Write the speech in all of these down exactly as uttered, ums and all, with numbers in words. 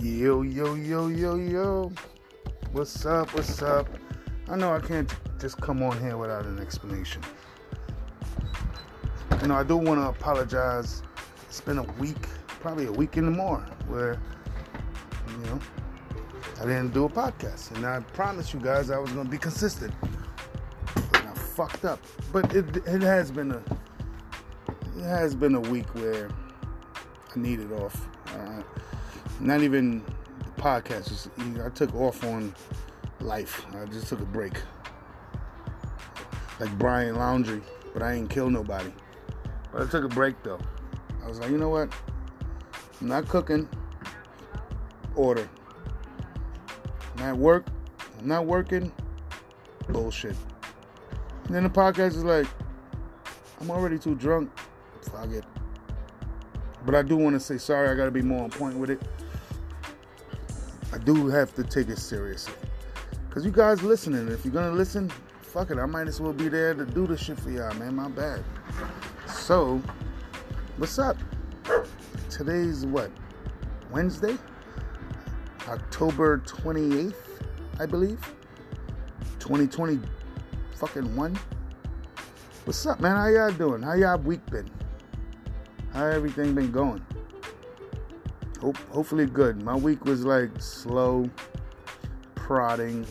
Yo, yo, yo, yo, yo. What's up? What's up? I know I can't just come on here without an explanation. You know, I do want to apologize. It's been a week, probably a week and more, where, you know, I didn't do a podcast. And I promised you guys I was going to be consistent. And I fucked up. But it, it has been a, it has been a week where I needed off. Uh, not even the podcast. Just, I took off on life. I just took a break. Like Brian Laundrie, but I ain't kill nobody. But I took a break, though. I was like, you know what? I'm not cooking. Order. I'm not work. I'm not working. Bullshit. And then the podcast is like, I'm already too drunk. Fuck it. But I do want to say sorry. I got to be more on point with it. I do have to take it seriously. Because you guys listening. If you're going to listen, fuck it. I might as well be there to do this shit for y'all, man. My bad. So, what's up? Today's what? Wednesday? October twenty-eighth, I believe. twenty twenty fucking one. What's up, man? How y'all doing? How y'all week been? How everything been going? Hope, hopefully good. My week was like slow, prodding.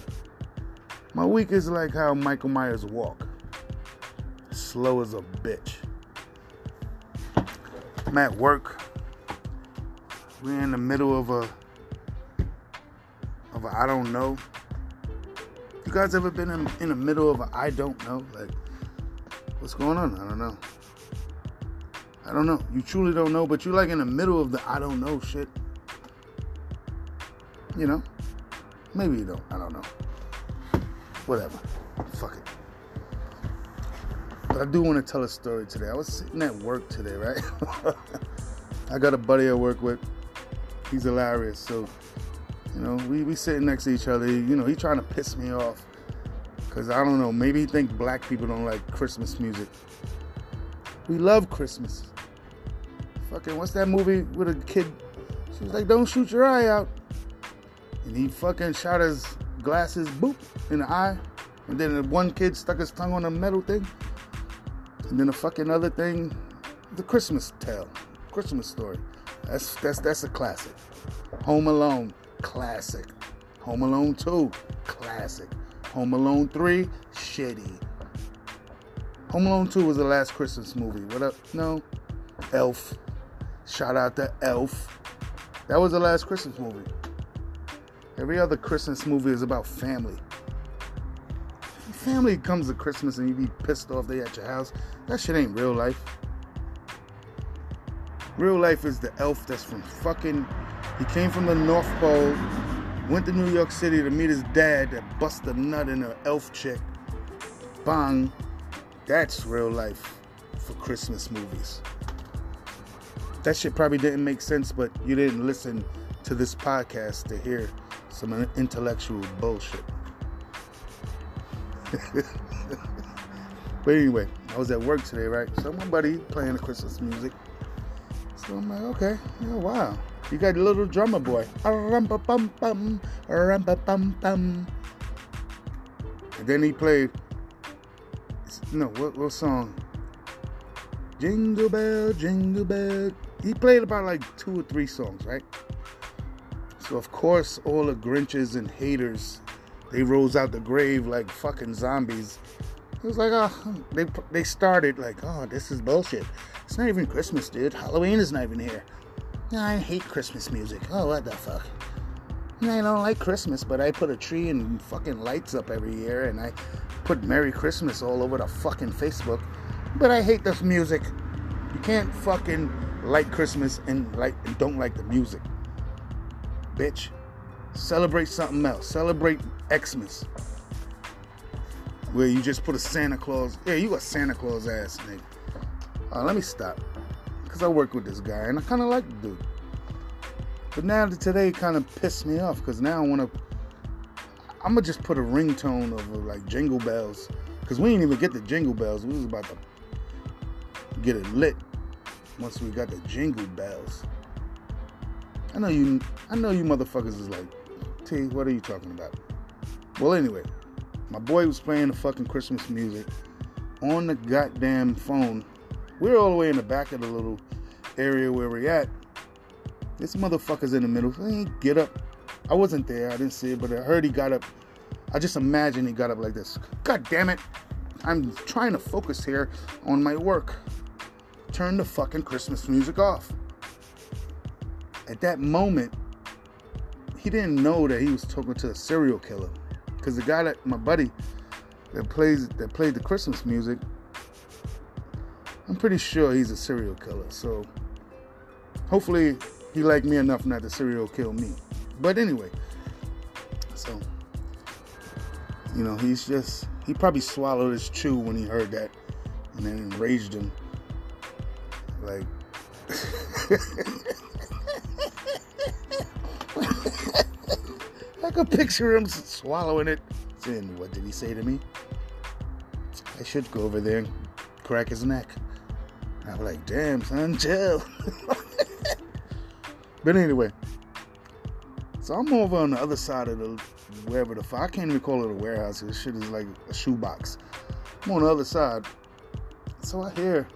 My week is like how Michael Myers walk. Slow as a bitch. I'm at work. We're in the middle of a, of a I don't know. You guys ever been in, in the middle of a I don't know? Like, what's going on? I don't know. I don't know. You truly don't know, but you're like in the middle of the I don't know shit. You know? Maybe you don't. I don't know. Whatever. Fuck it. But I do want to tell a story today. I was sitting at work today, right? I got a buddy I work with. He's hilarious. So, you know, we, we sitting next to each other. You know, he's trying to piss me off. Because, I don't know, maybe he thinks black people don't like Christmas music. We love Christmas. Fucking, what's that movie with a kid? She was like, don't shoot your eye out. And he fucking shot his glasses, boop, in the eye. And then the one kid stuck his tongue on a metal thing. And then the fucking other thing, the Christmas tale, Christmas story. That's that's that's a classic. Home Alone, classic. Home Alone two, classic. Home Alone three, shitty. Home Alone two was the last Christmas movie. What up? No. Elf. Shout out to Elf. That was the last Christmas movie. Every other Christmas movie is about family. Family comes to Christmas and you be pissed off they at your house. That shit ain't real life. Real life is the elf that's from fucking... He came from the North Pole, went to New York City to meet his dad that busted a nut in an elf chick. Bang. That's real life for Christmas movies. That shit probably didn't make sense, but you didn't listen to this podcast to hear some intellectual bullshit. But anyway, I was at work today, right? So my buddy playing the Christmas music. So I'm like, okay, yeah, wow. You got a little drummer boy. Rum-ba-bum-bum, rum-ba-bum-bum. And then he played... No, what, what song? Jingle Bell, Jingle Bell. He played about like two or three songs, right? So, of course, all the Grinches and haters, they rose out the grave like fucking zombies. It was like, oh, they they started like, oh, this is bullshit. It's not even Christmas, dude. Halloween is not even here. I hate Christmas music. Oh, what the fuck? I don't like Christmas, but I put a tree and fucking lights up every year, and I put Merry Christmas all over the fucking Facebook. But I hate this music. You can't fucking like Christmas and like and don't like the music. Bitch. Celebrate something else. Celebrate Xmas. Where you just put a Santa Claus. Yeah, you a Santa Claus ass nigga. Uh, let me stop. Because I work with this guy and I kind of like the dude. But now that today kind of pissed me off. Because now I want to... I'm going to just put a ringtone of like Jingle Bells. Because we didn't even get the Jingle Bells. We was about to get it lit once we got the Jingle Bells. I know you, I know you motherfuckers is like, T, what are you talking about? Well, anyway, my boy was playing the fucking Christmas music on the goddamn phone. We're all the way in the back of the little area where we're at. This motherfucker's in the middle. He get up. I wasn't there. I didn't see it, but I heard he got up. I just imagine he got up like this. God damn it. I'm trying to focus here on my work. Turn the fucking Christmas music off. At that moment, he didn't know that he was talking to a serial killer. Because the guy that, my buddy, that plays that played the Christmas music, I'm pretty sure he's a serial killer. So, hopefully, he liked me enough not to serial kill me. But anyway, so, you know, he's just, he probably swallowed his chew when he heard that. And then enraged him. Like, I could picture him swallowing it. Saying, what did he say to me? I should go over there and crack his neck. I'm like, damn, son, chill. But anyway, so I'm over on the other side of the, wherever the fuck, I can't even call it a warehouse. This shit is like a shoebox. I'm on the other side. So I hear,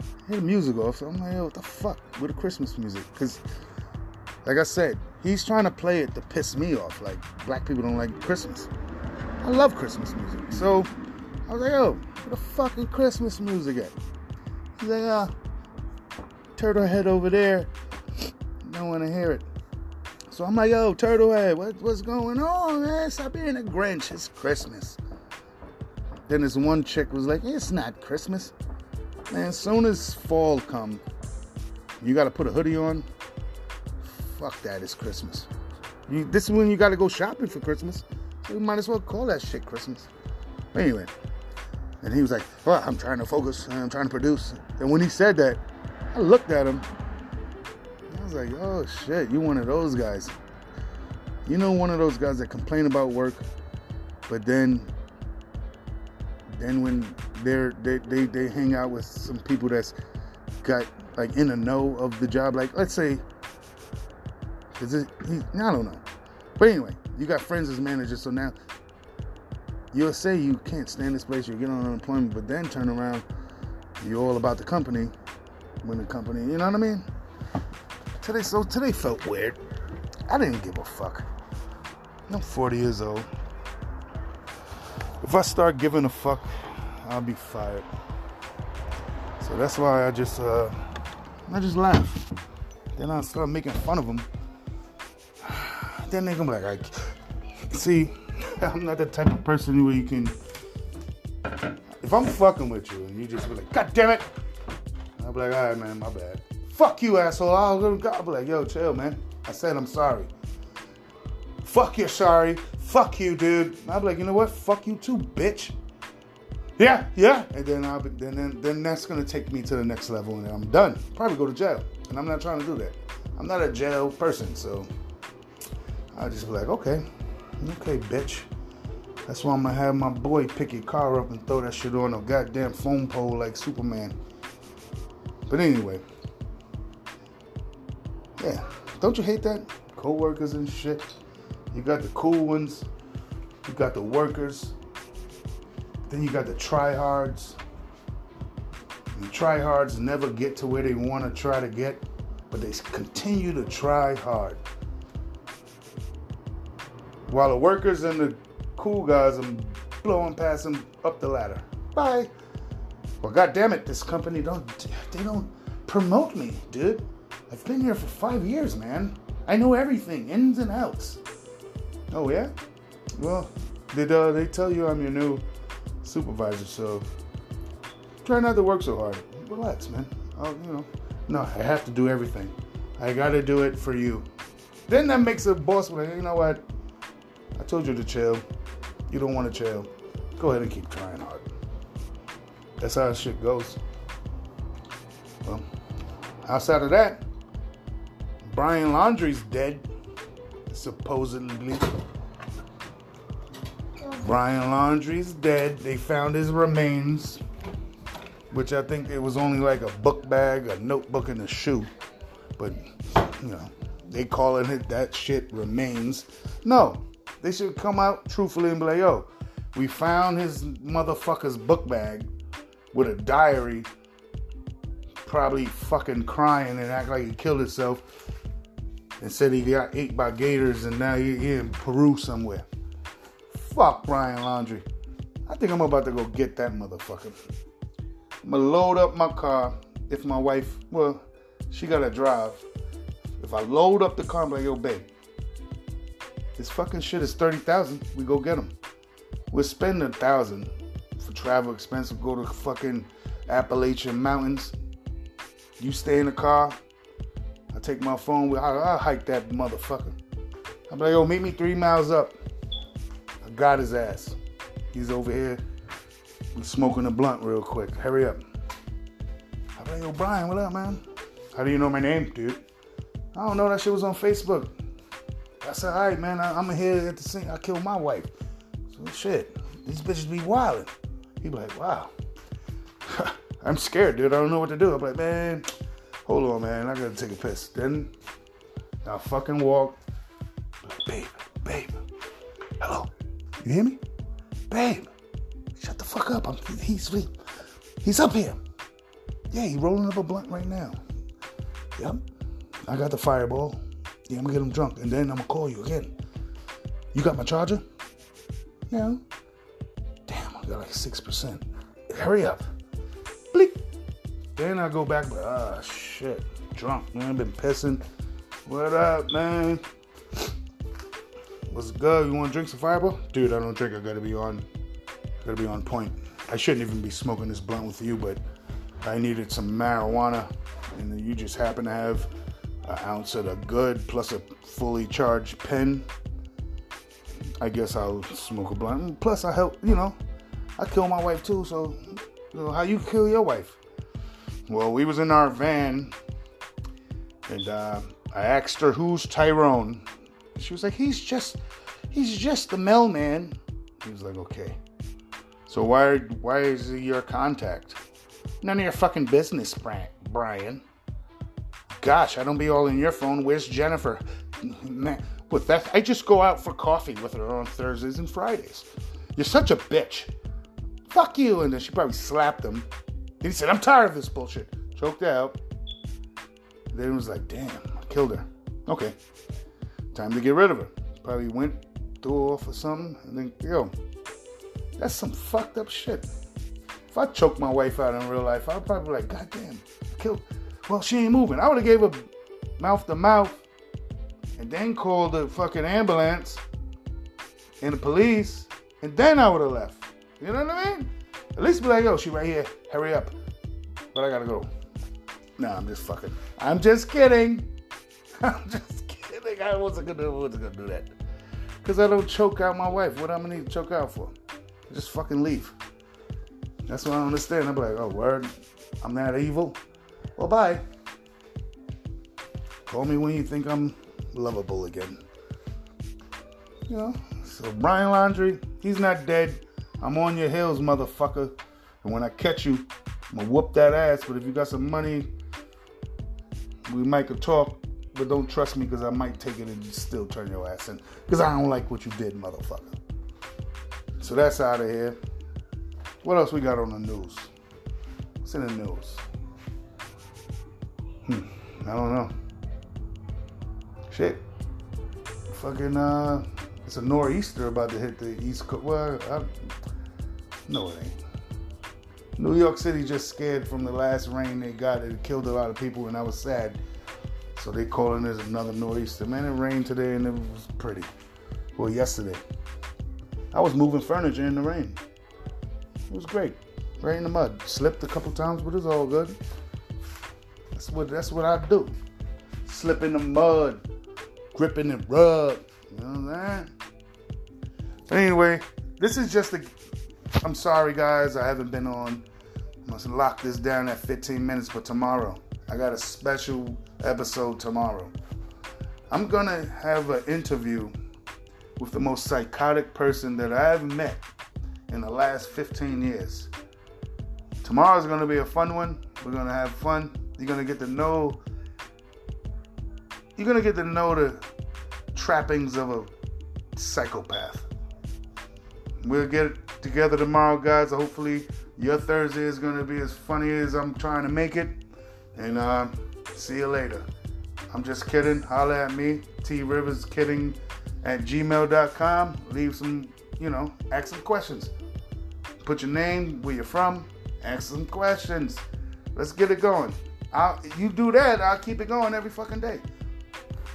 I hear the music off. So I'm like, yo, what the fuck with the Christmas music? Because, like I said, he's trying to play it to piss me off. Like, black people don't like Christmas. I love Christmas music. So I was like, yo, where the fucking Christmas music at? He's like, ah, oh, turtle head over there. Don't want to hear it. So I'm like, yo, Turtlehead, what, what's going on, man? Stop being a Grinch. It's Christmas. Then this one chick was like, it's not Christmas. Man, as soon as fall come, you got to put a hoodie on. Fuck that, it's Christmas. You, this is when you got to go shopping for Christmas. So you might as well call that shit Christmas. But anyway, and he was like, well, I'm trying to focus. I'm trying to produce. And when he said that, I looked at him. Like, oh shit, you one of those guys. You know, one of those guys that complain about work, but then then when they're they, they, they hang out with some people that's got like in the know of the job, like let's say is it he, I don't know. But anyway, you got friends as managers, so now you'll say you can't stand this place, you'll get on unemployment, but then turn around, you're all about the company when the company, you know what I mean? Today, so today felt weird. I didn't give a fuck. I'm forty years old. If I start giving a fuck, I'll be fired. So that's why I just, uh, I just laugh. Then I start making fun of them. Then they come like, I see, I'm not the type of person where you can. If I'm fucking with you and you just be like, God damn it, I'll be like, all right, man, my bad. Fuck you, asshole. I'll be like, yo, chill, man. I said I'm sorry. Fuck you're sorry. Fuck you, dude. I'll be like, you know what? Fuck you too, bitch. Yeah, yeah. And then I'll be, then, then then that's gonna take me to the next level, and I'm done. Probably go to jail. And I'm not trying to do that. I'm not a jail person, so I'll just be like, okay, okay, bitch. That's why I'm gonna have my boy pick your car up and throw that shit on a goddamn phone pole like Superman. But anyway. Yeah, don't you hate that? Co-workers and shit. You got the cool ones. You got the workers. Then you got the tryhards. The tryhards never get to where they want to try to get, but they continue to try hard. While the workers and the cool guys are blowing past them up the ladder. Bye. Well, goddamn it, this company don't they don't promote me, dude. I've been here for five years, man. I know everything, ins and outs. Oh, yeah? Well, did uh, they tell you I'm your new supervisor, so try not to work so hard. Relax, man. I'll, you know. No, I have to do everything. I got to do it for you. Then that makes a boss like, you know what? I told you to chill. You don't want to chill. Go ahead and keep trying hard. That's how shit goes. Well, outside of that, Brian Laundrie's dead, supposedly. Brian Laundrie's dead. They found his remains, which I think it was only like a book bag, a notebook, and a shoe. But, you know, they calling it that shit remains. No, they should come out truthfully and be like, yo, we found his motherfucker's book bag with a diary, probably fucking crying and act like he killed himself and said he got ate by gators and now he, he in Peru somewhere. Fuck Brian Laundrie. I think I'm about to go get that motherfucker. I'm gonna load up my car. If my wife, well, she gotta drive. If I load up the car, I'm like, yo, babe, this fucking shit is thirty thousand. We go get him. We're spending a thousand for travel expense. We'll go to fucking Appalachian Mountains. You stay in the car. I take my phone. I'll, I'll hike that motherfucker. I'm like, yo, meet me three miles up. I got his ass. He's over here. We're smoking a blunt real quick. Hurry up. I'm like, yo, Brian, what up, man? How do you know my name, dude? I don't know. That shit was on Facebook. I said, all right, man. I, I'm here at the scene. I killed my wife. So, shit. These bitches be wildin'. He be like, wow. I'm scared, dude. I don't know what to do. I'm like, man, hold on, man. I gotta take a piss. Then I fucking walk. Babe, babe. Hello. You hear me? Babe. Shut the fuck up. I'm, he's sweet. He's up here. Yeah, he rolling up a blunt right now. Yep. I got the fireball. Yeah, I'm gonna get him drunk. And then I'm gonna call you again. You got my charger? No. Damn, I got like six percent. Hurry up. Bleep. Then I go back, but ah, shit. Drunk, man. Been pissing. What up, man? What's good? You wanna drink some fireball? Dude, I don't drink. I gotta be on. I gotta be on point. I shouldn't even be smoking this blunt with you, but I needed some marijuana. And you just happen to have an ounce of the good plus a fully charged pen. I guess I'll smoke a blunt. Plus, I help, you know, I killed my wife too, so, you know, how you kill your wife? Well, we was in our van, and uh, I asked her, who's Tyrone? She was like, he's just, he's just the mailman. He was like, okay. So why, why is he your contact? None of your fucking business, Brian. Gosh, I don't be all in your phone. Where's Jennifer? Man, with that, I just go out for coffee with her on Thursdays and Fridays. You're such a bitch. Fuck you. And then she probably slapped him. And he said, I'm tired of this bullshit. Choked out. Then it was like, damn, I killed her. Okay. Time to get rid of her. Probably went, threw off or something. And then, yo, that's some fucked up shit. If I choked my wife out in real life, I'd probably be like, goddamn, killed her. Well, she ain't moving. I would have gave her mouth to mouth and then called the fucking ambulance and the police, and then I would have left. You know what I mean? At least be like, yo, she right here. Hurry up. But I gotta go. Nah, I'm just fucking. I'm just kidding. I'm just kidding. I wasn't gonna, wasn't gonna do that. Because I don't choke out my wife. What I'm gonna need to choke out for? Just fucking leave. That's what I understand. I'm like, oh, word. I'm not evil. Well, bye. Call me when you think I'm lovable again. You know? So, Brian Laundrie, he's not dead. I'm on your heels, motherfucker. And when I catch you, I'm going to whoop that ass. But if you got some money, we might could talk. But don't trust me because I might take it and still turn your ass in. Because I don't like what you did, motherfucker. So, that's out of here. What else we got on the news? What's in the news? Hmm, I don't know. Shit. Fucking, uh, it's a nor'easter about to hit the East Coast. Well, I, no, it ain't. New York City just scared from the last rain they got. It killed a lot of people, and I was sad. So they calling this another nor'easter. Man, it rained today, and it was pretty. Well, yesterday. I was moving furniture in the rain. It was great. Right in the mud. Slipped a couple times, but it's all good. That's what, that's what I do. Slip in the mud, gripping the rug. You know what I'm saying? Anyway, this is just a. I'm sorry, guys. I haven't been on. I must lock this down at fifteen minutes for tomorrow. I got a special episode tomorrow. I'm going to have an interview with the most psychotic person that I've met in the last fifteen years. Tomorrow's going to be a fun one. We're going to have fun. You're going to get to know you're going to get to know the trappings of a psychopath. We'll get together tomorrow, guys. Hopefully your Thursday is going to be as funny as I'm trying to make it. And uh, see you later. I'm just kidding. Holla at me. T Rivers kidding at gmail dot com. Leave some, you know, ask some questions. Put your name, where you're from. Ask some questions. Let's get it going. I'll, you do that, I'll keep it going every fucking day.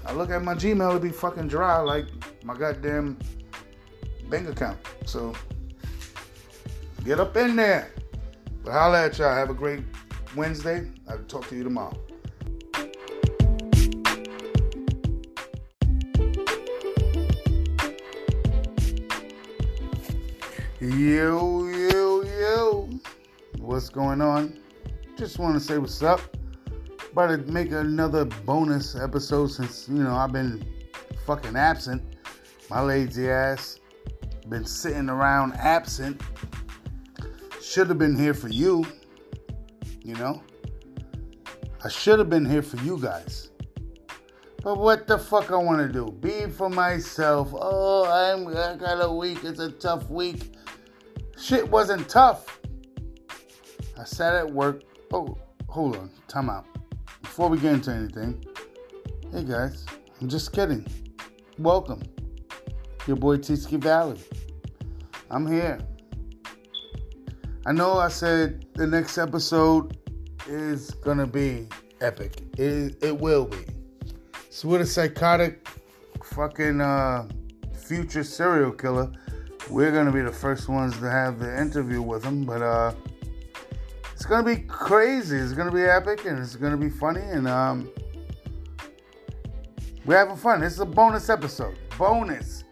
I look at my Gmail, it'll be fucking dry like my goddamn bank account. So, get up in there. But holla at y'all. Have a great Wednesday. I'll talk to you tomorrow. Yo, yo, yo. What's going on? Just want to say what's up. About to make another bonus episode since, you know, I've been fucking absent. My lazy ass. Been sitting around absent. Should have been here for you. You know? I should have been here for you guys. But what the fuck I want to do? Be for myself. Oh, I'm, I got a week. It's a tough week. Shit wasn't tough. I sat at work. Oh, hold on. Time out. Before we get into anything. Hey, guys. I'm just kidding. Welcome. Your boy, Tisky Valley. I'm here. I know I said the next episode is going to be epic. It, it will be. It's with a psychotic fucking uh, future serial killer. We're going to be the first ones to have the interview with him, but uh, it's going to be crazy. It's going to be epic, and it's going to be funny, and um, we're having fun. This is a bonus episode. Bonus.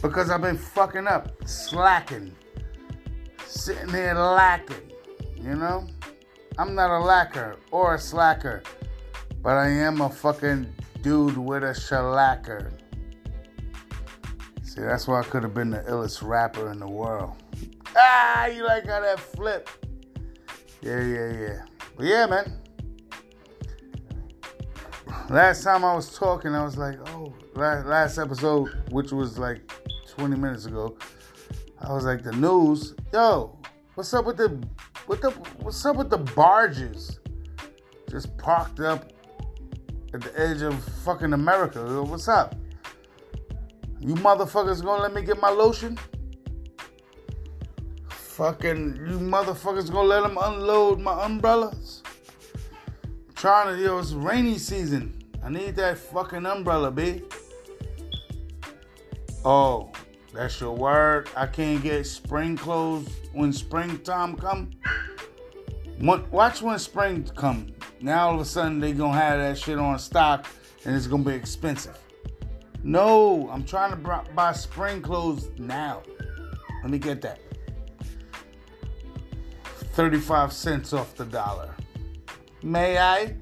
Because I've been fucking up, slacking, sitting here lacking, you know? I'm not a lacker or a slacker, but I am a fucking dude with a shellacker. See, that's why I could have been the illest rapper in the world. Ah, you like how that flip? Yeah, yeah, yeah. But yeah, man. Last time I was talking, I was like, oh, last, last episode, which was like twenty minutes ago, I was like, the news, yo, what's up with the, what the, what's up with the barges just parked up at the edge of fucking America? What's up? You motherfuckers gonna let me get my lotion? Fucking, you motherfuckers gonna let them unload my umbrellas? I'm trying to, yo, it's rainy season. I need that fucking umbrella, B. Oh, that's your word? I can't get spring clothes when springtime come? Watch when spring come. Now all of a sudden they gonna have that shit on stock and it's gonna be expensive. No, I'm trying to buy spring clothes now. Let me get that. thirty-five cents off the dollar. May I?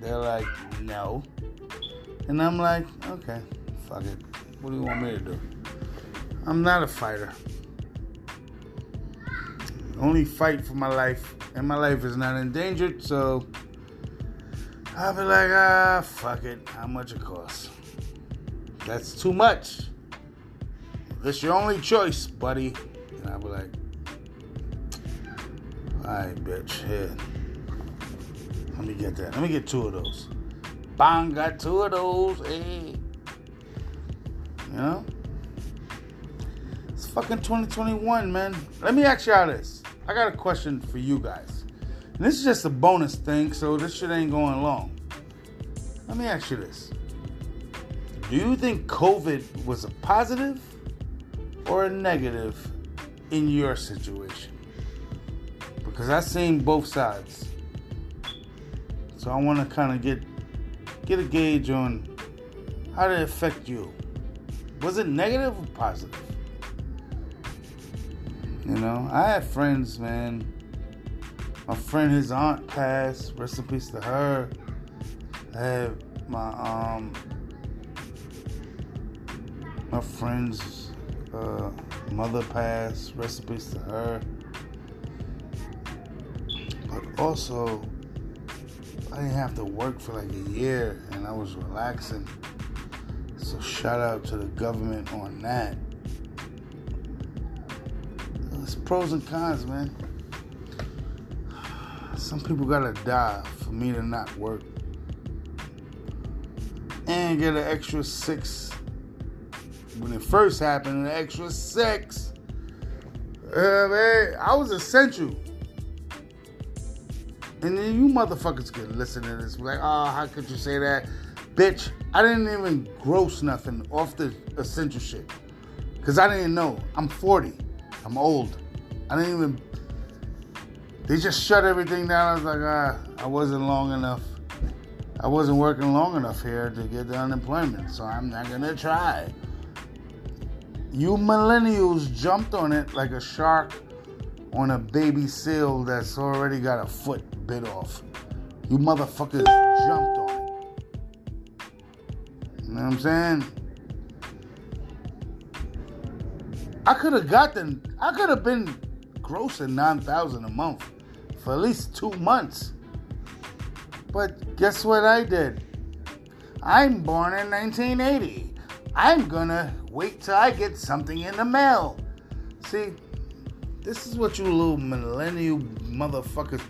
They're like, no. And I'm like, okay, fuck it. What do you want me to do? I'm not a fighter. I only fight for my life. And my life is not endangered, so I'll be like, ah, fuck it. How much it costs? That's too much. That's your only choice, buddy. And I'll be like, all right, bitch, here. Let me get that. Let me get two of those. Bong got two of those, hey. You know? It's fucking twenty twenty-one, man. Let me ask y'all this. I got a question for you guys. And this is just a bonus thing, so this shit ain't going long. Let me ask you this. Do you think COVID was a positive or a negative in your situation? Because I've seen both sides. So I want to kind of get get a gauge on how did it affect you. Was it negative or positive? You know, I had friends, man. My friend, his aunt passed. Rest in peace to her. I had my um, my friend's uh, mother passed. Rest in peace to her. But also, I I didn't have to work for like a year and I was relaxing. So shout out to the government on that. It's pros and cons, man. Some people gotta die for me to not work. And get an extra six. When it first happened, an extra six. Yeah, man, I was essential. And then you motherfuckers can listen to this. Like, oh, how could you say that? Bitch, I didn't even gross nothing off the essential shit. Because I didn't know. I'm forty. I'm old. I didn't even... They just shut everything down. I was like, ah, I wasn't long enough. I wasn't working long enough here to get the unemployment. So I'm not going to try. You millennials jumped on it like a shark on a baby seal that's already got a foot bit off. You motherfuckers jumped on it. You know what I'm saying? I could have gotten, I could have been grossing nine thousand dollars a month for at least two months. But guess what I did? I'm born in nineteen eighty. I'm gonna wait till I get something in the mail. See, this is what you little millennial motherfuckers,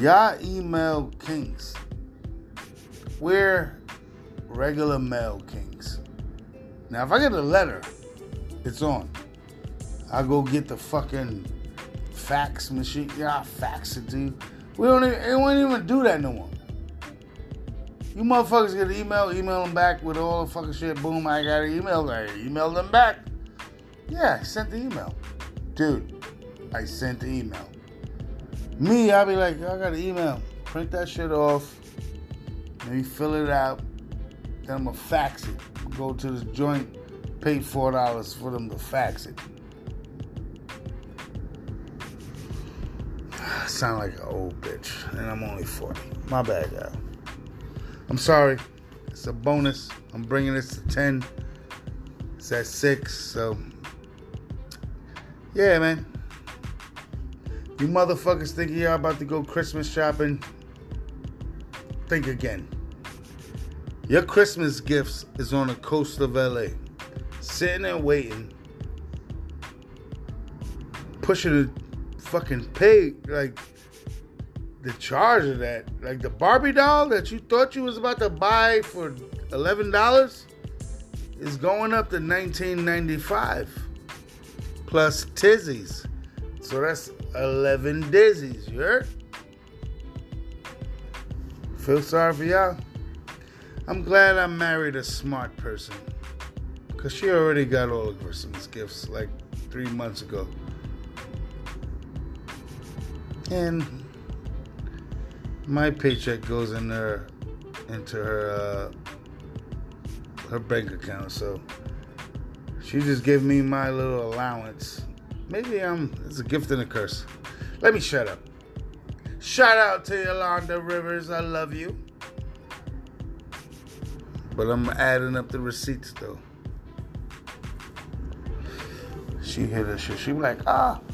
y'all email kings. We're regular mail kings. Now, if I get a letter, it's on. I go get the fucking fax machine. Yeah, I fax it to you. We don't even, they won't even do that no more. You motherfuckers get an email, email them back with all the fucking shit. Boom, I got an email. I emailed them back. Yeah, I sent the email. Dude, I sent the email. Me, I'll be like, I got an email. Print that shit off. Maybe fill it out. Then I'm going to fax it. Go to the joint. Pay four dollars for them to fax it. I sound like an old bitch, and I'm only forty. My bad, y'all. I'm sorry. It's a bonus. I'm bringing this to ten. It's at six, so... Yeah, man. You motherfuckers think y'all about to go Christmas shopping? Think again. Your Christmas gifts is on the coast of L A. Sitting there waiting. Pushing the fucking pay. Like, the charge of that. Like, the Barbie doll that you thought you was about to buy for eleven dollars is going up to nineteen ninety-five. Plus tizzies. So that's eleven dizzies, you heard? Feel sorry for y'all. I'm glad I married a smart person. Because she already got all of Christmas gifts like three months ago. And my paycheck goes in her, into her uh, her bank account. So she just gave me my little allowance. Maybe I'm, it's a gift and a curse. Let me shut up. Shout out to Yolanda Rivers. I love you. But I'm adding up the receipts though. She hear this shit. She be like, ah, oh,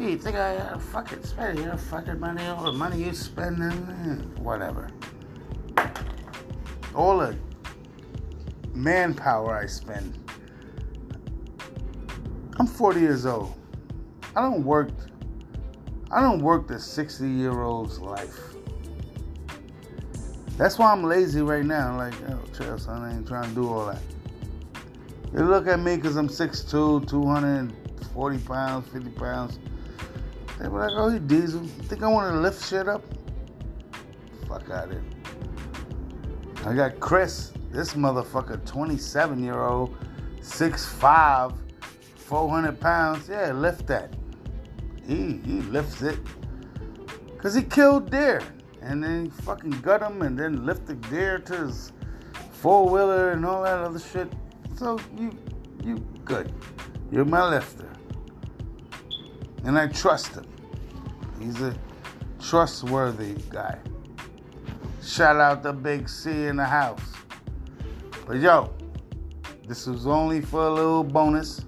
you think I gotta fucking spend your fucking money, all the money you spend, and whatever. All the manpower I spend. I'm forty years old. I don't work. I don't work the sixty-year-old's life. That's why I'm lazy right now. Like, oh, chill, son, I ain't trying to do all that. They look at me because I'm six foot two, two hundred forty pounds, fifty pounds. They were like, oh, he diesel. You think I want to lift shit up? Fuck out of here. I got Chris, this motherfucker, twenty-seven-year-old, six foot five, four hundred pounds. Yeah, lift that. He, he lifts it. Because he killed deer. And then he fucking gut him and then lift the deer to his four-wheeler and all that other shit. So you, you good. You're my lifter, and I trust him. He's a trustworthy guy. Shout out to Big C in the house. But yo, this was only for a little bonus.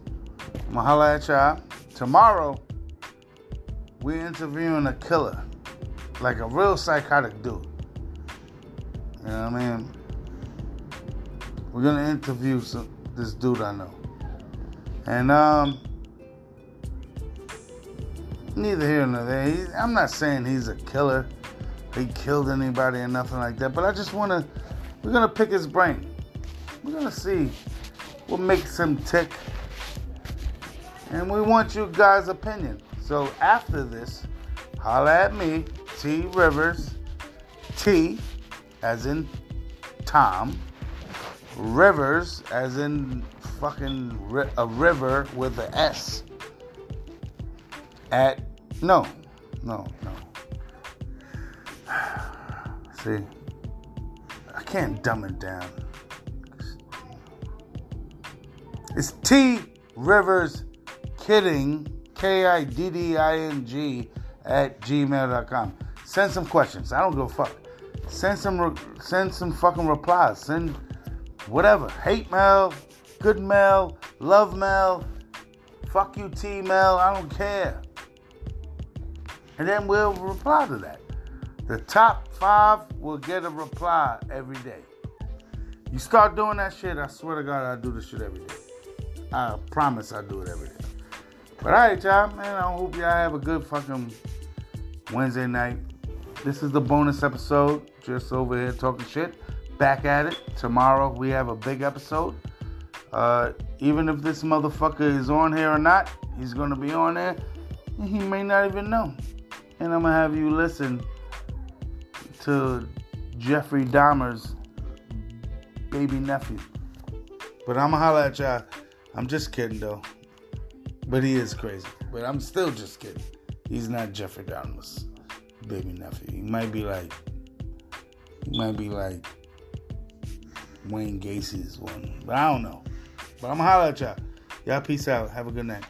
I'ma holla at y'all tomorrow. We're interviewing a killer, like a real psychotic dude. You know what I mean? We're going to interview some, this dude I know. And, um... neither here nor there. He, I'm not saying he's a killer. He killed anybody or nothing like that. But I just want to... We're going to pick his brain. We're going to see what makes him tick. And we want you guys' opinion. So after this, holla at me, T Rivers. T as in Tom. Rivers as in fucking ri- a river with an S. At, no, no, no. See, I can't dumb it down. It's T Rivers Kidding, K I D D I N G, at gmail dot com. Send some questions. I don't give a fuck. Send some, re- send some fucking replies. Send whatever. Hate mail, good mail, love mail, fuck you T mail. I don't care. And then we'll reply to that. The top five will get a reply every day. You start doing that shit, I swear to God, I do this shit every day. I promise I do it every day. But all right, y'all, man, I hope y'all have a good fucking Wednesday night. This is the bonus episode. Just over here talking shit. Back at it. Tomorrow we have a big episode. Uh, even if this motherfucker is on here or not, he's going to be on there. He may not even know. And I'm going to have you listen to Jeffrey Dahmer's baby nephew. But I'm going to holler at y'all. I'm just kidding, though. But he is crazy. But I'm still just kidding. He's not Jeffrey Dahmer's baby nephew. He might be like... He might be like... Wayne Gacy's one. But I don't know. But I'm going to holler at y'all. Y'all peace out. Have a good night.